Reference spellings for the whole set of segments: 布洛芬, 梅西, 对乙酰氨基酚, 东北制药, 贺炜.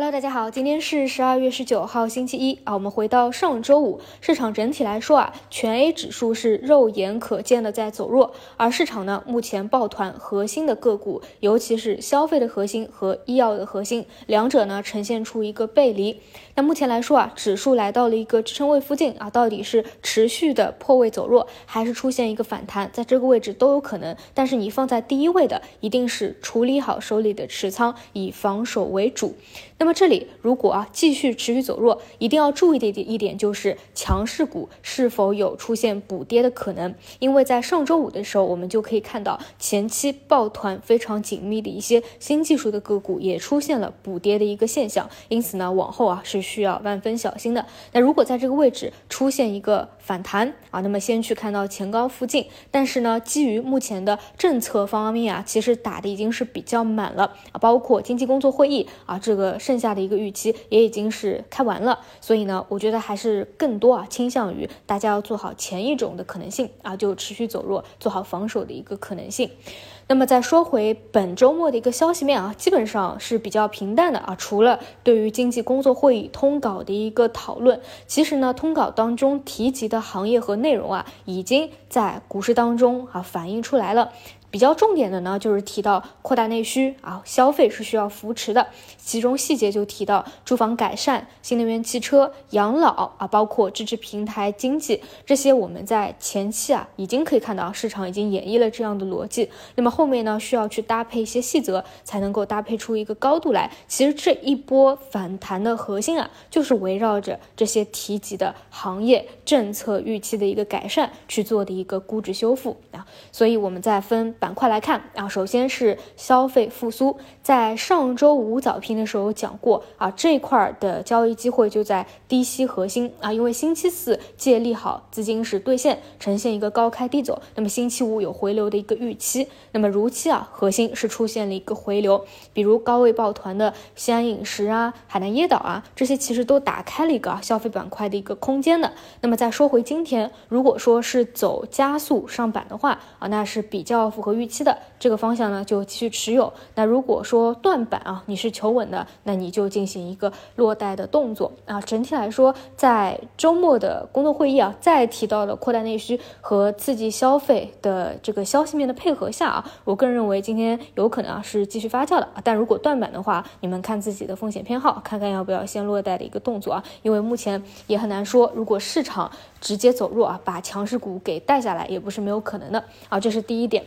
Hello， 大家好，今天是12月19号，星期一啊。我们回到上周五，市场整体来说啊，全 A 指数是肉眼可见的在走弱，而市场呢目前抱团核心的个股，尤其是消费的核心和医药的核心，两者呢呈现出一个背离。那目前来说啊，指数来到了一个支撑位附近啊，到底是持续的破位走弱，还是出现一个反弹，在这个位置都有可能。但是你放在第一位的，一定是处理好手里的持仓，以防守为主。那么这里如果继续持续走弱，一定要注意的一点就是强势股是否有出现补跌的可能，因为在上周五的时候，我们就可以看到前期抱团非常紧密的一些新技术的个股也出现了补跌的一个现象，因此呢，往后是需要万分小心的。那如果在这个位置出现一个反弹那么先去看到前高附近，但是呢，基于目前的政策方面其实打的已经是比较满了包括经济工作会议这个剩下的一个预期也已经是开完了，所以呢，我觉得还是更多倾向于大家要做好前一种的可能性就持续走弱，做好防守的一个可能性。那么再说回本周末的一个消息面基本上是比较平淡的除了对于经济工作会议通稿的一个讨论，其实呢，通稿当中提及的行业和内容已经在股市当中反映出来了。比较重点的呢，就是提到扩大内需消费是需要扶持的，其中细节就提到住房改善、新能源汽车、养老包括支持平台经济，这些我们在前期已经可以看到市场已经演绎了这样的逻辑。那么后面呢，需要去搭配一些细则，才能够搭配出一个高度来。其实这一波反弹的核心就是围绕着这些提及的行业政策预期的一个改善去做的一个估值修复所以我们再分板块来看首先是消费复苏，在上周五早评的时候讲过这块的交易机会就在低吸核心因为星期四借利好资金是兑现，呈现一个高开低走，那么星期五有回流的一个预期，那么如期核心是出现了一个回流，比如高位抱团的西安饮食海南椰岛这些其实都打开了一个消费板块的一个空间的。那么再说回今天，如果说是走加速上板的话那是比较符合预期的，这个方向呢就继续持有。那如果说断板你是求稳的，那你就进行一个落袋的动作整体来说，在周末的工作会议再提到了扩大内需和刺激消费的这个消息面的配合下我个人认为今天有可能是继续发酵的但如果断板的话，你们看自己的风险偏好，看看要不要先落袋的一个动作因为目前也很难说，如果市场直接走弱把强势股给带下来也不是没有可能的这是第一点。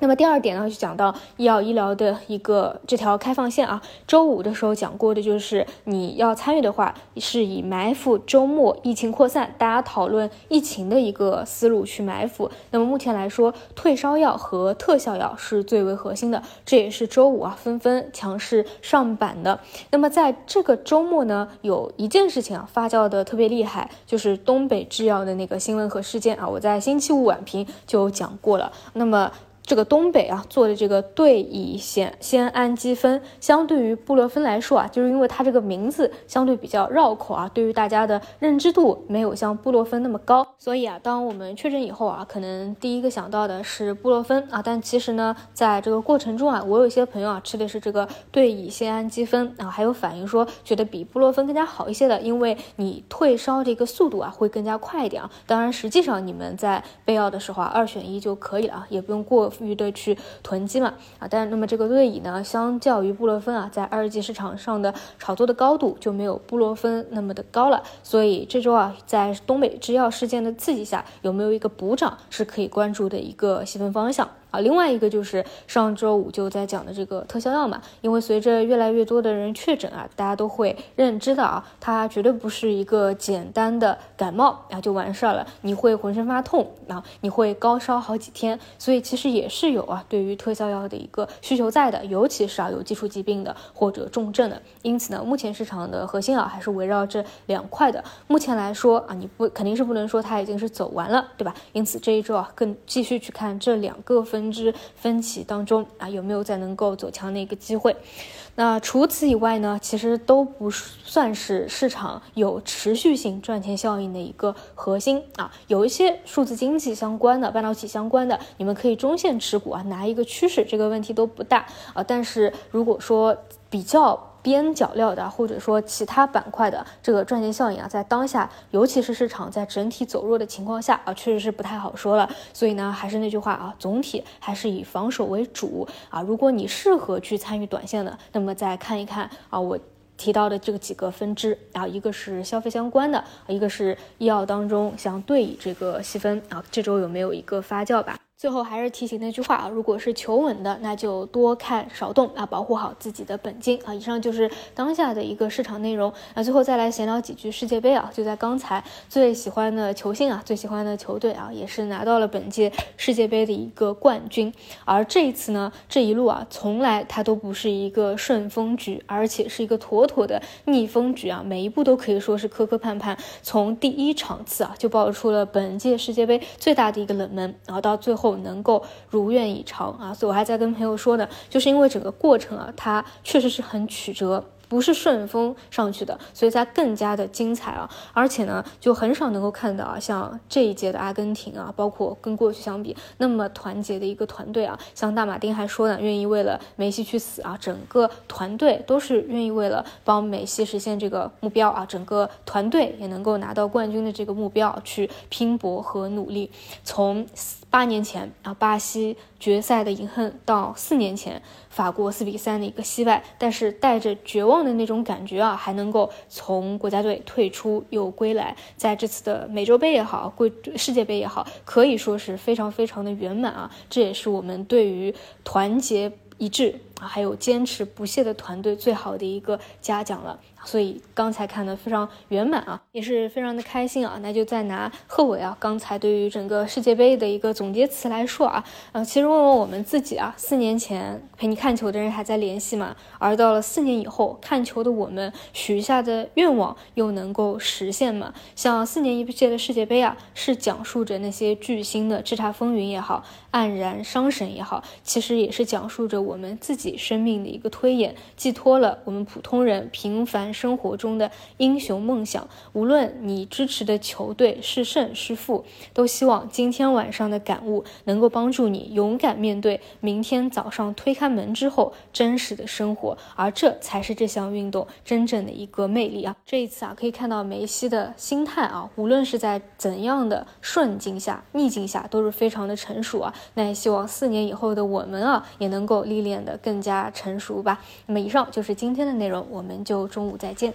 那么第二点呢，就讲到医疗的一个这条开放线周五的时候讲过的，就是你要参与的话，是以埋伏周末疫情扩散，大家讨论疫情的一个思路去埋伏。那么目前来说，退烧药和特效药是最为核心的，这也是周五纷纷强势上板的。那么在这个周末呢，有一件事情发酵的特别厉害，就是东北制药的那个新闻和事件我在星期五晚评就讲过了。那么这个东北做的这个对乙酰氨基酚，相对于布洛芬来说就是因为它这个名字相对比较绕口对于大家的认知度没有像布洛芬那么高，所以当我们确诊以后可能第一个想到的是布洛芬但其实呢，在这个过程中我有一些朋友吃的是这个对乙酰氨基酚还有反映说觉得比布洛芬更加好一些的，因为你退烧这个速度会更加快一点当然实际上你们在备药的时候2选1就可以了也不用过预对去囤积嘛但那么这个对乙呢，相较于布洛芬在二级市场上的炒作的高度就没有布洛芬那么的高了，所以这周在东北制药事件的刺激下，有没有一个补涨是可以关注的一个细分方向。另外一个就是上周五就在讲的这个特效药嘛，因为随着越来越多的人确诊大家都会认知的它绝对不是一个简单的感冒就完事了，你会浑身发痛你会高烧好几天，所以其实也是有对于特效药的一个需求在的，尤其是有基础疾病的或者重症的。因此呢，目前市场的核心还是围绕这2块的。目前来说你肯定是不能说它已经是走完了，对吧？因此这一周更继续去看这2个分歧当中有没有再能够走强的一个机会。那除此以外呢，其实都不算是市场有持续性赚钱效应的一个核心有一些数字经济相关的、半导体相关的，你们可以中线持股拿一个趋势，这个问题都不大但是如果说比较边角料的或者说其他板块的这个赚钱效应啊，在当下尤其是市场在整体走弱的情况下啊，确实是不太好说了。所以呢，还是那句话啊，总体还是以防守为主啊。如果你适合去参与短线的，那么再看一看啊，我提到的这个几个分支啊，一个是消费相关的，一个是医药当中相对以这个细分啊，这周有没有一个发酵吧。最后还是提醒那句话啊，如果是求稳的，那就多看少动啊，保护好自己的本金啊。以上就是当下的一个市场内容啊。最后再来闲聊几句世界杯啊，就在刚才，最喜欢的球星啊，最喜欢的球队啊，也是拿到了本届世界杯的一个冠军。而这一次呢，这一路啊，从来它都不是一个顺风局，而且是一个妥妥的逆风局啊，每一步都可以说是磕磕绊绊。从第一场次啊，就爆出了本届世界杯最大的一个冷门，然后到最后能够如愿以偿啊。所以我还在跟朋友说呢，就是因为整个过程啊，它确实是很曲折，不是顺风上去的，所以它更加的精彩啊。而且呢，就很少能够看到啊，像这一届的阿根廷啊，包括跟过去相比那么团结的一个团队啊。像大马丁还说呢，愿意为了梅西去死啊，整个团队都是愿意为了帮梅西实现这个目标啊，整个团队也能够拿到冠军的这个目标去拼搏和努力。从8年前啊，巴西决赛的遗恨，到4年前法国4-3的一个惜败，但是带着绝望的那种感觉啊，还能够从国家队退出又归来，在这次的美洲杯也好，世界杯也好，可以说是非常非常的圆满啊。这也是我们对于团结一致还有坚持不懈的团队最好的一个嘉奖了。所以刚才看的非常圆满啊，也是非常的开心啊。那就再拿贺炜啊刚才对于整个世界杯的一个总结词来说啊，其实问问我们自己啊，4年前陪你看球的人还在联系吗？而到了4年以后，看球的我们许下的愿望又能够实现吗？像4年一届的世界杯啊，是讲述着那些巨星的叱咤风云也好，黯然伤神也好，其实也是讲述着我们自己生命的一个推演，寄托了我们普通人平凡生活中的英雄梦想。无论你支持的球队是胜是负，都希望今天晚上的感悟能够帮助你勇敢面对明天早上推开门之后真实的生活，而这才是这项运动真正的一个魅力啊！这一次啊，可以看到梅西的心态啊，无论是在怎样的顺境下、逆境下，都是非常的成熟啊。那也希望4年以后的我们啊，也能够历练的更加成熟吧。那么以上就是今天的内容，我们就中午再见。